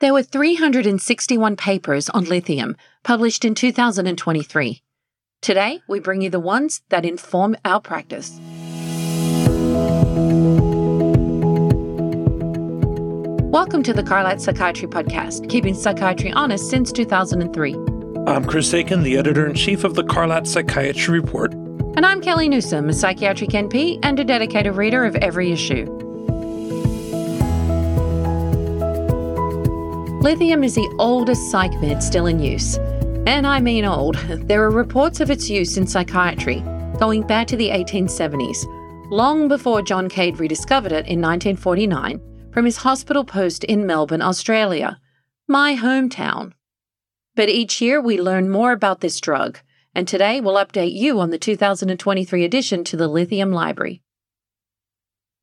There were 361 papers on lithium published in 2023. Today, we bring you the ones that inform our practice. Welcome to the Carlat Psychiatry Podcast, keeping psychiatry honest since 2003. I'm Chris Aiken, the editor-in-chief of the Carlat Psychiatry Report. And I'm Kelly Newsom, a psychiatric NP and a dedicated reader of every issue. Lithium is the oldest psych med still in use. And I mean old. There are reports of its use in psychiatry going back to the 1870s, long before John Cade rediscovered it in 1949 from his hospital post in Melbourne, Australia, my hometown. But each year we learn more about this drug, and today we'll update you on the 2023 edition to the Lithium Library.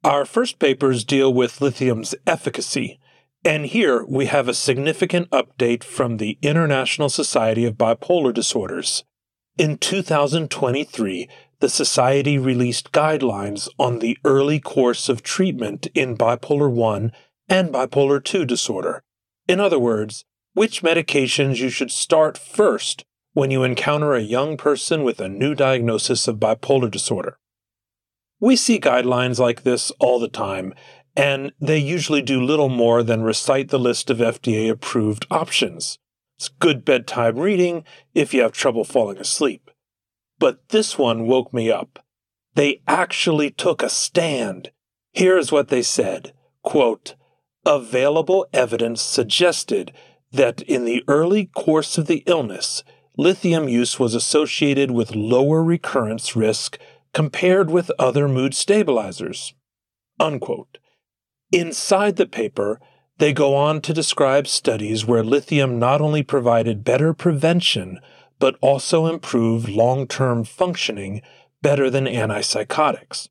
Our first papers deal with lithium's efficacy. And here we have a significant update from the International Society of Bipolar Disorders. In 2023, the Society released guidelines on the early course of treatment in bipolar I and bipolar II disorder. In other words, which medications you should start first when you encounter a young person with a new diagnosis of bipolar disorder. We see guidelines like this all the time, and they usually do little more than recite the list of FDA-approved options. It's good bedtime reading if you have trouble falling asleep. But this one woke me up. They actually took a stand. Here's what they said, quote, "Available evidence suggested that in the early course of the illness, lithium use was associated with lower recurrence risk compared with other mood stabilizers," unquote. Inside the paper, they go on to describe studies where lithium not only provided better prevention, but also improved long-term functioning better than antipsychotics.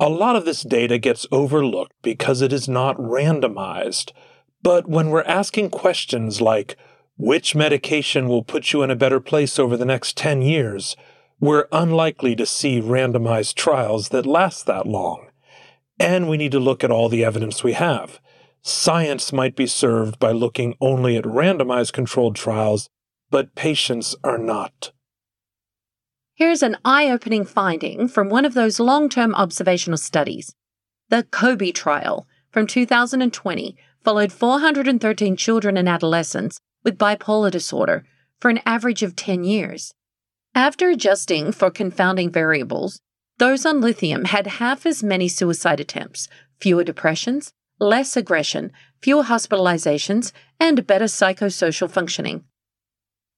A lot of this data gets overlooked because it is not randomized, but when we're asking questions like, which medication will put you in a better place over the next 10 years, we're unlikely to see randomized trials that last that long. And we need to look at all the evidence we have. Science might be served by looking only at randomized controlled trials, but patients are not. Here's an eye-opening finding from one of those long-term observational studies. The COBE trial from 2020 followed 413 children and adolescents with bipolar disorder for an average of 10 years. After adjusting for confounding variables, those on lithium had half as many suicide attempts, fewer depressions, less aggression, fewer hospitalizations, and better psychosocial functioning.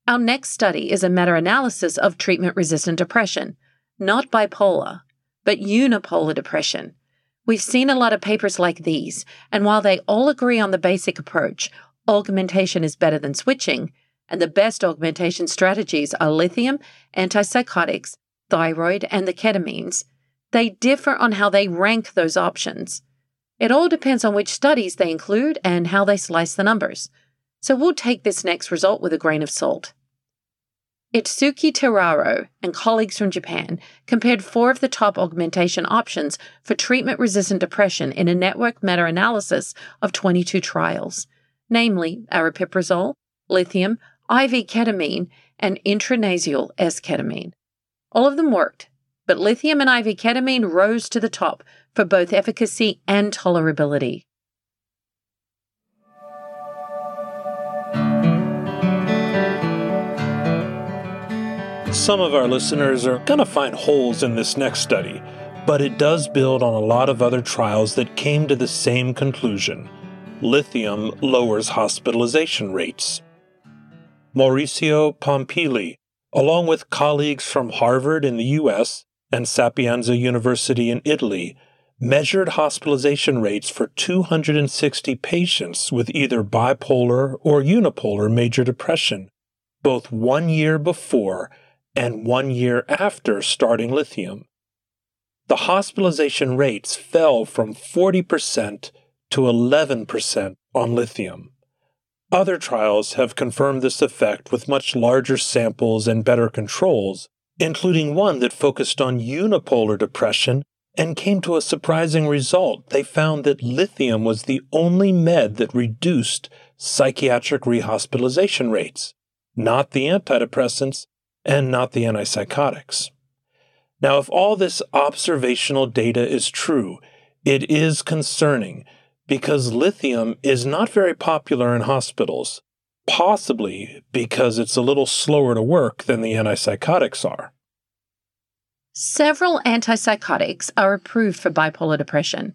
Our next study is a meta-analysis of treatment-resistant depression, not bipolar, but unipolar depression. We've seen a lot of papers like these, and while they all agree on the basic approach, augmentation is better than switching, and the best augmentation strategies are lithium, antipsychotics, thyroid, and the ketamines, they differ on how they rank those options. It all depends on which studies they include and how they slice the numbers. So we'll take this next result with a grain of salt. Itsuki Teraro and colleagues from Japan compared four of the top augmentation options for treatment-resistant depression in a network meta-analysis of 22 trials, namely aripiprazole, lithium, IV ketamine, and intranasal S-ketamine. All of them worked, but lithium and IV ketamine rose to the top for both efficacy and tolerability. Some of our listeners are going to find holes in this next study, but it does build on a lot of other trials that came to the same conclusion. Lithium lowers hospitalization rates. Mauricio Pompili, along with colleagues from Harvard in the U.S. and Sapienza University in Italy, measured hospitalization rates for 260 patients with either bipolar or unipolar major depression, both 1 year before and 1 year after starting lithium. The hospitalization rates fell from 40% to 11% on lithium. Other trials have confirmed this effect with much larger samples and better controls, including one that focused on unipolar depression and came to a surprising result. They found that lithium was the only med that reduced psychiatric rehospitalization rates, not the antidepressants and not the antipsychotics. Now, if all this observational data is true, it is concerning because lithium is not very popular in hospitals, possibly because it's a little slower to work than the antipsychotics are. Several antipsychotics are approved for bipolar depression.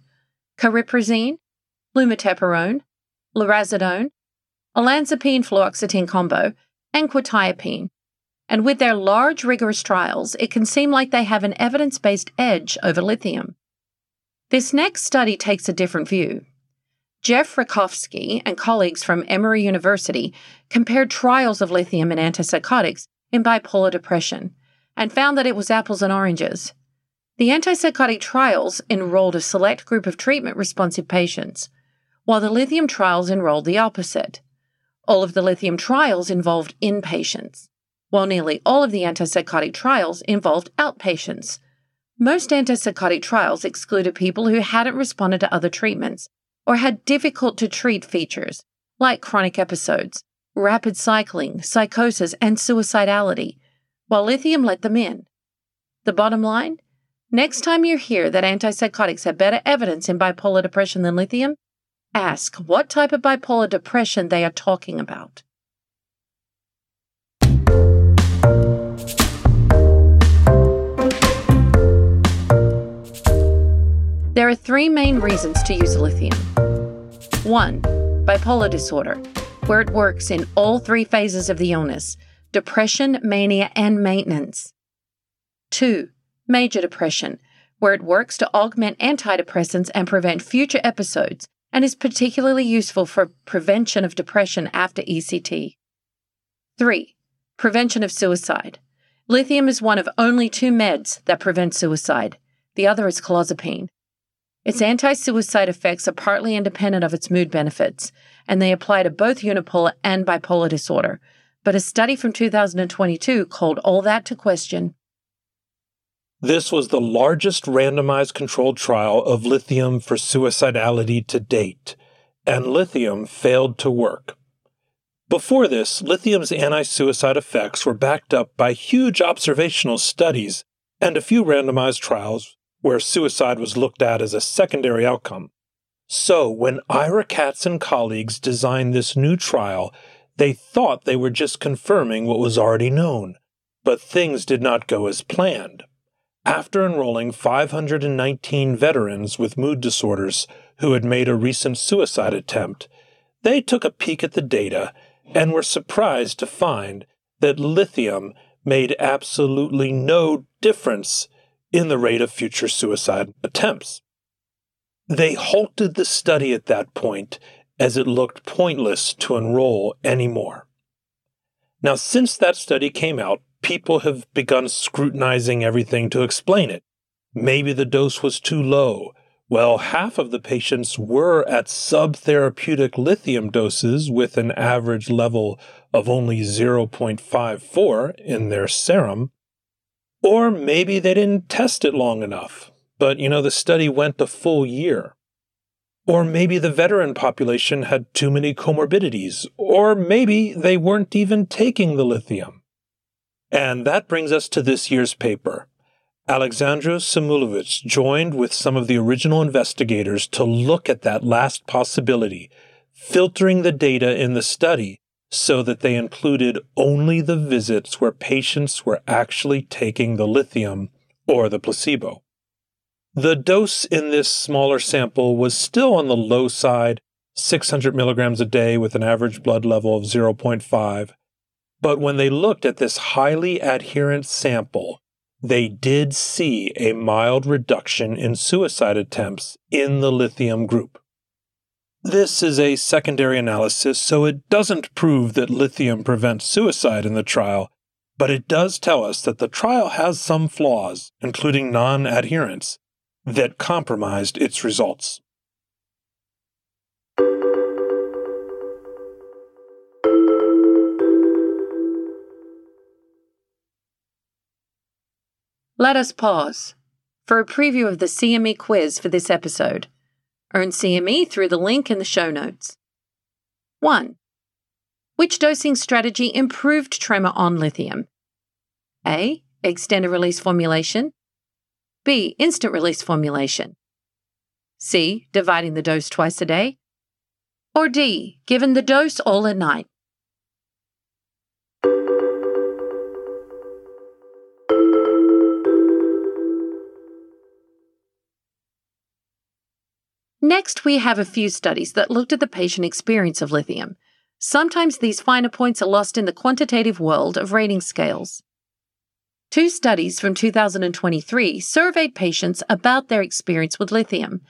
Cariprazine, lumateperone, lurasidone, olanzapine-fluoxetine combo, and quetiapine. And with their large, rigorous trials, it can seem like they have an evidence-based edge over lithium. This next study takes a different view. Jeff Rakofsky and colleagues from Emory University compared trials of lithium and antipsychotics in bipolar depression and found that it was apples and oranges. The antipsychotic trials enrolled a select group of treatment-responsive patients, while the lithium trials enrolled the opposite. All of the lithium trials involved inpatients, while nearly all of the antipsychotic trials involved outpatients. Most antipsychotic trials excluded people who hadn't responded to other treatments or had difficult-to-treat features, like chronic episodes, rapid cycling, psychosis, and suicidality, while lithium let them in. The bottom line? Next time you hear that antipsychotics have better evidence in bipolar depression than lithium, ask what type of bipolar depression they are talking about. There are three main reasons to use lithium. 1. Bipolar disorder, where it works in all three phases of the illness: depression, mania, and maintenance. 2. Major depression, where it works to augment antidepressants and prevent future episodes, and is particularly useful for prevention of depression after ECT. 3. Prevention of suicide. Lithium is one of only two meds that prevent suicide. The other is clozapine. Its anti-suicide effects are partly independent of its mood benefits, and they apply to both unipolar and bipolar disorder. But a study from 2022 called all that to question. This was the largest randomized controlled trial of lithium for suicidality to date, and lithium failed to work. Before this, lithium's anti-suicide effects were backed up by huge observational studies and a few randomized trials where suicide was looked at as a secondary outcome. So when Ira Katz and colleagues designed this new trial, they thought they were just confirming what was already known, but things did not go as planned. After enrolling 519 veterans with mood disorders who had made a recent suicide attempt, they took a peek at the data and were surprised to find that lithium made absolutely no difference in the rate of future suicide attempts. They halted the study at that point, as it looked pointless to enroll anymore. Now, since that study came out, people have begun scrutinizing everything to explain it. Maybe the dose was too low. Well, half of the patients were at subtherapeutic lithium doses with an average level of only 0.54 in their serum. Or maybe they didn't test it long enough, but the study went a full year. Or maybe the veteran population had too many comorbidities, or maybe they weren't even taking the lithium. And that brings us to this year's paper. Alexandros Simulovich joined with some of the original investigators to look at that last possibility, filtering the data in the study so that they included only the visits where patients were actually taking the lithium or the placebo. The dose in this smaller sample was still on the low side, 600 milligrams a day with an average blood level of 0.5. But when they looked at this highly adherent sample, they did see a mild reduction in suicide attempts in the lithium group. This is a secondary analysis, so it doesn't prove that lithium prevents suicide in the trial, but it does tell us that the trial has some flaws, including non-adherence, that compromised its results. Let us pause for a preview of the CME quiz for this episode. Earn CME through the link in the show notes. 1. Which dosing strategy improved tremor on lithium? A. Extended-release formulation. B. Instant-release formulation. C. Dividing the dose twice a day. Or D. Given the dose all at night. Next, we have a few studies that looked at the patient experience of lithium. Sometimes these finer points are lost in the quantitative world of rating scales. Two studies from 2023 surveyed patients about their experience with lithium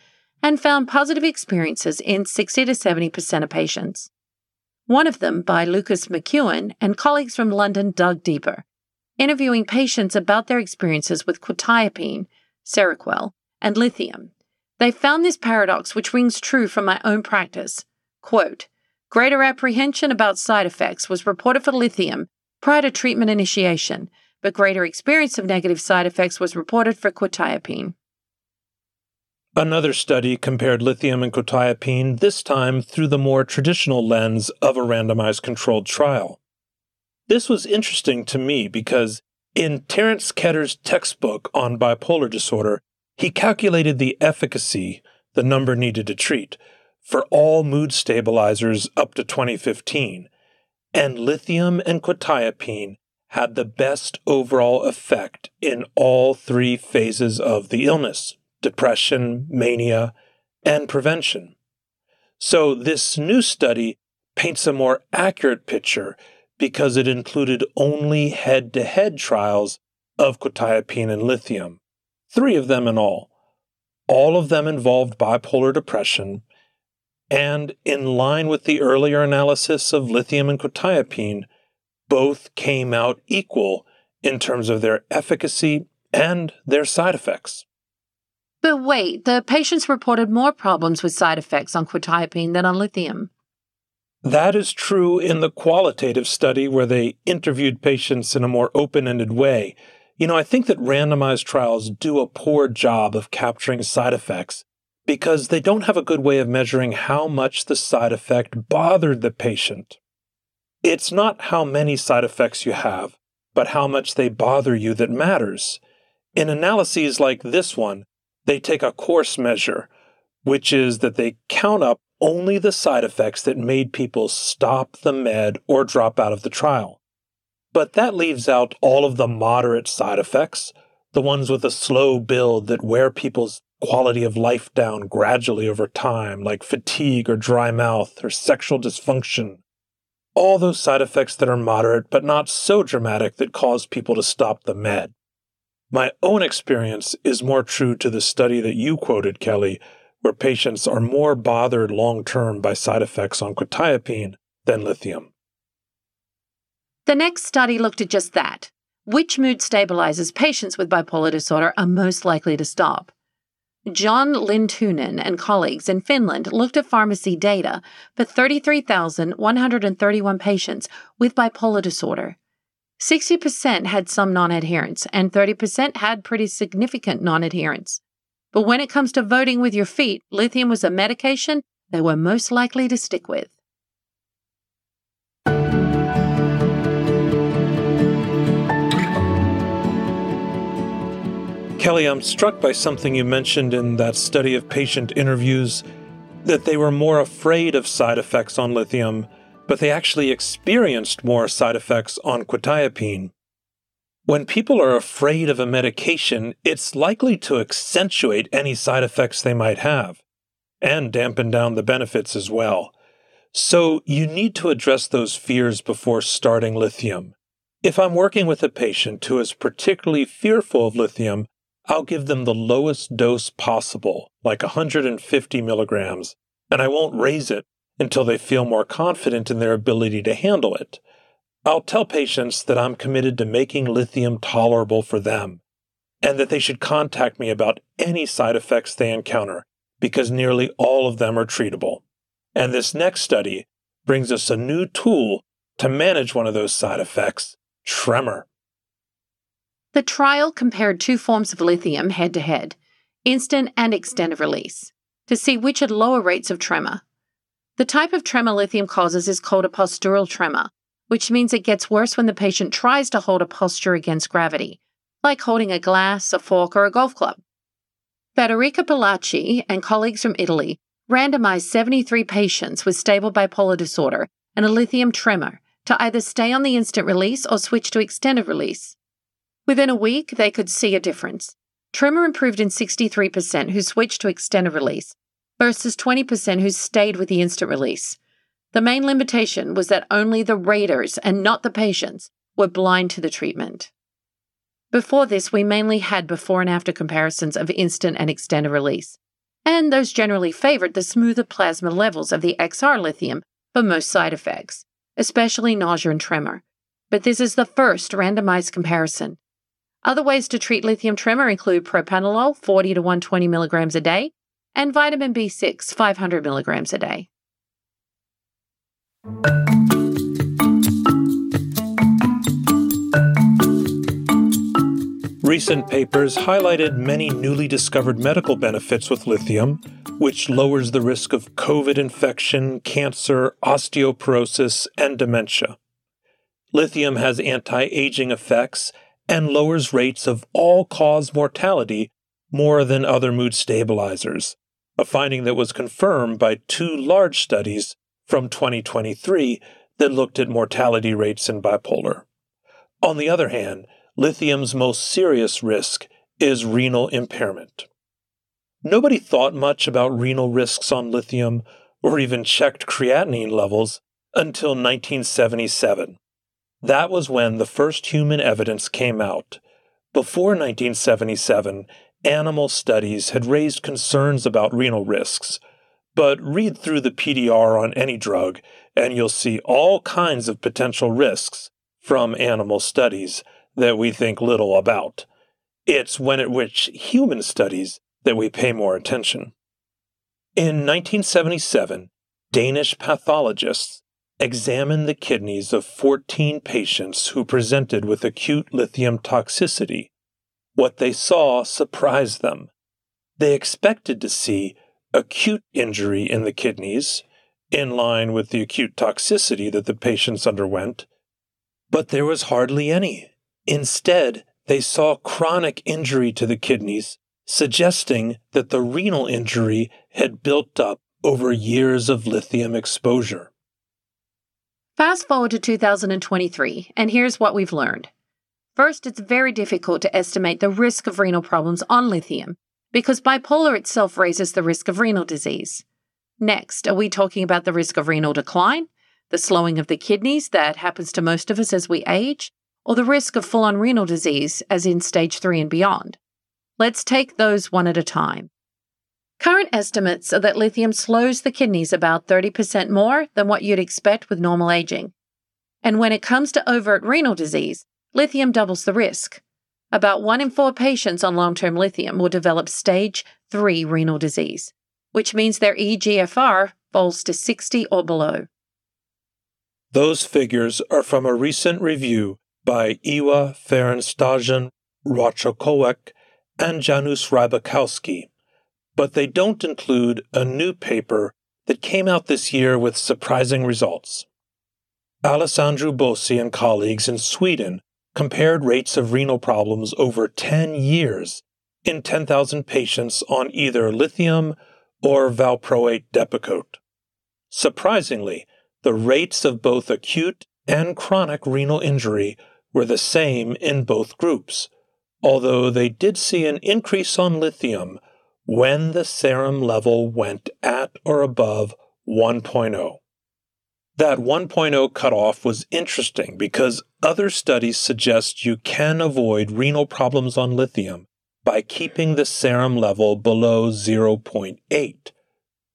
and found positive experiences in 60 to 70% of patients. One of them by Lucas McEwen and colleagues from London dug deeper, interviewing patients about their experiences with quetiapine, Seroquel, and lithium. They found this paradox, which rings true from my own practice. Quote, "Greater apprehension about side effects was reported for lithium prior to treatment initiation, but greater experience of negative side effects was reported for quetiapine." Another study compared lithium and quetiapine, this time through the more traditional lens of a randomized controlled trial. This was interesting to me because in Terence Ketter's textbook on bipolar disorder, he calculated the efficacy, the number needed to treat, for all mood stabilizers up to 2015, and lithium and quetiapine had the best overall effect in all three phases of the illness: depression, mania, and prevention. So this new study paints a more accurate picture because it included only head-to-head trials of quetiapine and lithium. 3 of them in all. All of them involved bipolar depression, and in line with the earlier analysis of lithium and quetiapine, both came out equal in terms of their efficacy and their side effects. But wait, the patients reported more problems with side effects on quetiapine than on lithium. That is true in the qualitative study where they interviewed patients in a more open-ended way. I think that randomized trials do a poor job of capturing side effects because they don't have a good way of measuring how much the side effect bothered the patient. It's not how many side effects you have, but how much they bother you that matters. In analyses like this one, they take a coarse measure, which is that they count up only the side effects that made people stop the med or drop out of the trial. But that leaves out all of the moderate side effects, the ones with a slow build that wear people's quality of life down gradually over time, like fatigue or dry mouth or sexual dysfunction. All those side effects that are moderate but not so dramatic that cause people to stop the med. My own experience is more true to the study that you quoted, Kelly, where patients are more bothered long-term by side effects on quetiapine than lithium. The next study looked at just that, which mood stabilizers patients with bipolar disorder are most likely to stop. John Lintunen and colleagues in Finland looked at pharmacy data for 33,131 patients with bipolar disorder. 60% had some non-adherence and 30% had pretty significant non-adherence. But when it comes to voting with your feet, lithium was a medication they were most likely to stick with. Kelly, I'm struck by something you mentioned in that study of patient interviews, that they were more afraid of side effects on lithium, but they actually experienced more side effects on quetiapine. When people are afraid of a medication, it's likely to accentuate any side effects they might have, and dampen down the benefits as well. So you need to address those fears before starting lithium. If I'm working with a patient who is particularly fearful of lithium, I'll give them the lowest dose possible, like 150 milligrams, and I won't raise it until they feel more confident in their ability to handle it. I'll tell patients that I'm committed to making lithium tolerable for them, and that they should contact me about any side effects they encounter, because nearly all of them are treatable. And this next study brings us a new tool to manage one of those side effects, tremor. The trial compared two forms of lithium head-to-head, instant and extent of release, to see which had lower rates of tremor. The type of tremor lithium causes is called a postural tremor, which means it gets worse when the patient tries to hold a posture against gravity, like holding a glass, a fork, or a golf club. Federica Palacci and colleagues from Italy randomized 73 patients with stable bipolar disorder and a lithium tremor to either stay on the instant release or switch to extended release. Within a week, they could see a difference. Tremor improved in 63% who switched to extended release versus 20% who stayed with the instant release. The main limitation was that only the raters and not the patients were blind to the treatment. Before this, we mainly had before and after comparisons of instant and extended release, and those generally favored the smoother plasma levels of the XR lithium for most side effects, especially nausea and tremor. But this is the first randomized comparison. Other ways to treat lithium tremor include propanolol, 40 to 120 milligrams a day, and vitamin B6, 500 milligrams a day. Recent papers highlighted many newly discovered medical benefits with lithium, which lowers the risk of COVID infection, cancer, osteoporosis, and dementia. Lithium has anti-aging effects and lowers rates of all-cause mortality more than other mood stabilizers, a finding that was confirmed by two large studies from 2023 that looked at mortality rates in bipolar. On the other hand, lithium's most serious risk is renal impairment. Nobody thought much about renal risks on lithium or even checked creatinine levels until 1977. That was when the first human evidence came out. Before 1977, animal studies had raised concerns about renal risks, but read through the PDR on any drug and you'll see all kinds of potential risks from animal studies that we think little about. It's when it reaches human studies that we pay more attention. In 1977, Danish pathologists examined the kidneys of 14 patients who presented with acute lithium toxicity. What they saw surprised them. They expected to see acute injury in the kidneys, in line with the acute toxicity that the patients underwent, but there was hardly any. Instead, they saw chronic injury to the kidneys, suggesting that the renal injury had built up over years of lithium exposure. Fast forward to 2023, and here's what we've learned. First, it's very difficult to estimate the risk of renal problems on lithium, because bipolar itself raises the risk of renal disease. Next, are we talking about the risk of renal decline, the slowing of the kidneys that happens to most of us as we age, or the risk of full-on renal disease, as in stage 3 and beyond? Let's take those one at a time. Current estimates are that lithium slows the kidneys about 30% more than what you'd expect with normal aging. And when it comes to overt renal disease, lithium doubles the risk. About 1 in 4 patients on long-term lithium will develop stage 3 renal disease, which means their eGFR falls to 60 or below. Those figures are from a recent review by Iwa Ferenstajan, Rachokowek, and Janusz Rybakowski, but they don't include a new paper that came out this year with surprising results. Alessandro Bosi and colleagues in Sweden compared rates of renal problems over 10 years in 10,000 patients on either lithium or valproate Depakote. Surprisingly, the rates of both acute and chronic renal injury were the same in both groups, although they did see an increase on lithium when the serum level went at or above 1.0. That 1.0 cutoff was interesting because other studies suggest you can avoid renal problems on lithium by keeping the serum level below 0.8.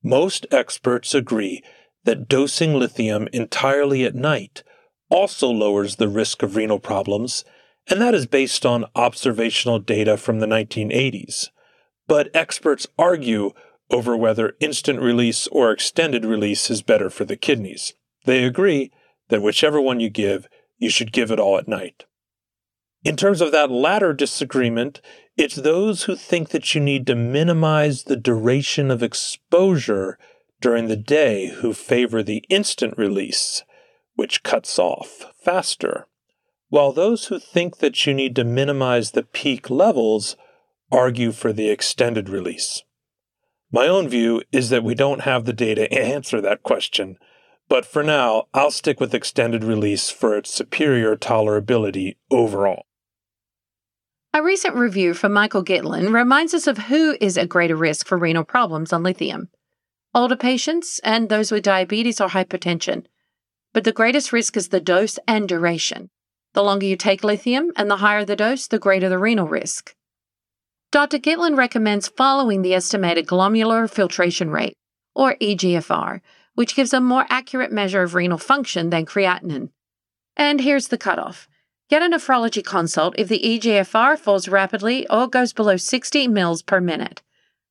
Most experts agree that dosing lithium entirely at night also lowers the risk of renal problems, and that is based on observational data from the 1980s. But experts argue over whether instant release or extended release is better for the kidneys. They agree that whichever one you give, you should give it all at night. In terms of that latter disagreement, it's those who think that you need to minimize the duration of exposure during the day who favor the instant release, which cuts off faster, while those who think that you need to minimize the peak levels argue for the extended release. My own view is that we don't have the data to answer that question, but for now, I'll stick with extended release for its superior tolerability overall. A recent review from Michael Gitlin reminds us of who is at greater risk for renal problems on lithium. Older patients and those with diabetes or hypertension, but the greatest risk is the dose and duration. The longer you take lithium and the higher the dose, the greater the renal risk. Dr. Gitlin recommends following the estimated glomerular filtration rate, or eGFR, which gives a more accurate measure of renal function than creatinine. And here's the cutoff. Get a nephrology consult if the eGFR falls rapidly or goes below 60 mL per minute,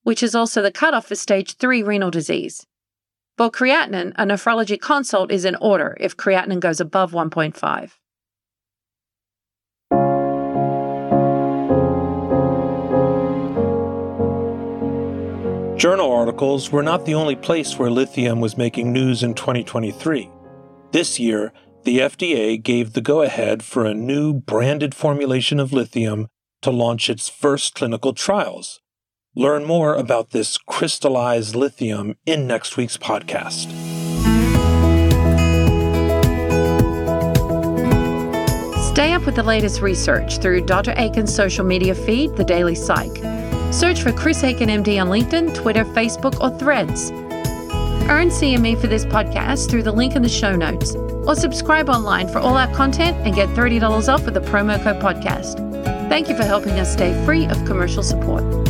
which is also the cutoff for stage 3 renal disease. For creatinine, a nephrology consult is in order if creatinine goes above 1.5. Journal articles were not the only place where lithium was making news in 2023. This year, the FDA gave the go-ahead for a new branded formulation of lithium to launch its first clinical trials. Learn more about this crystallized lithium in next week's podcast. Stay up with the latest research through Dr. Aiken's social media feed, The Daily Psych. Search for Chris Aiken MD on LinkedIn, Twitter, Facebook, or Threads. Earn CME for this podcast through the link in the show notes, or subscribe online for all our content and get $30 off with the promo code podcast. Thank you for helping us stay free of commercial support.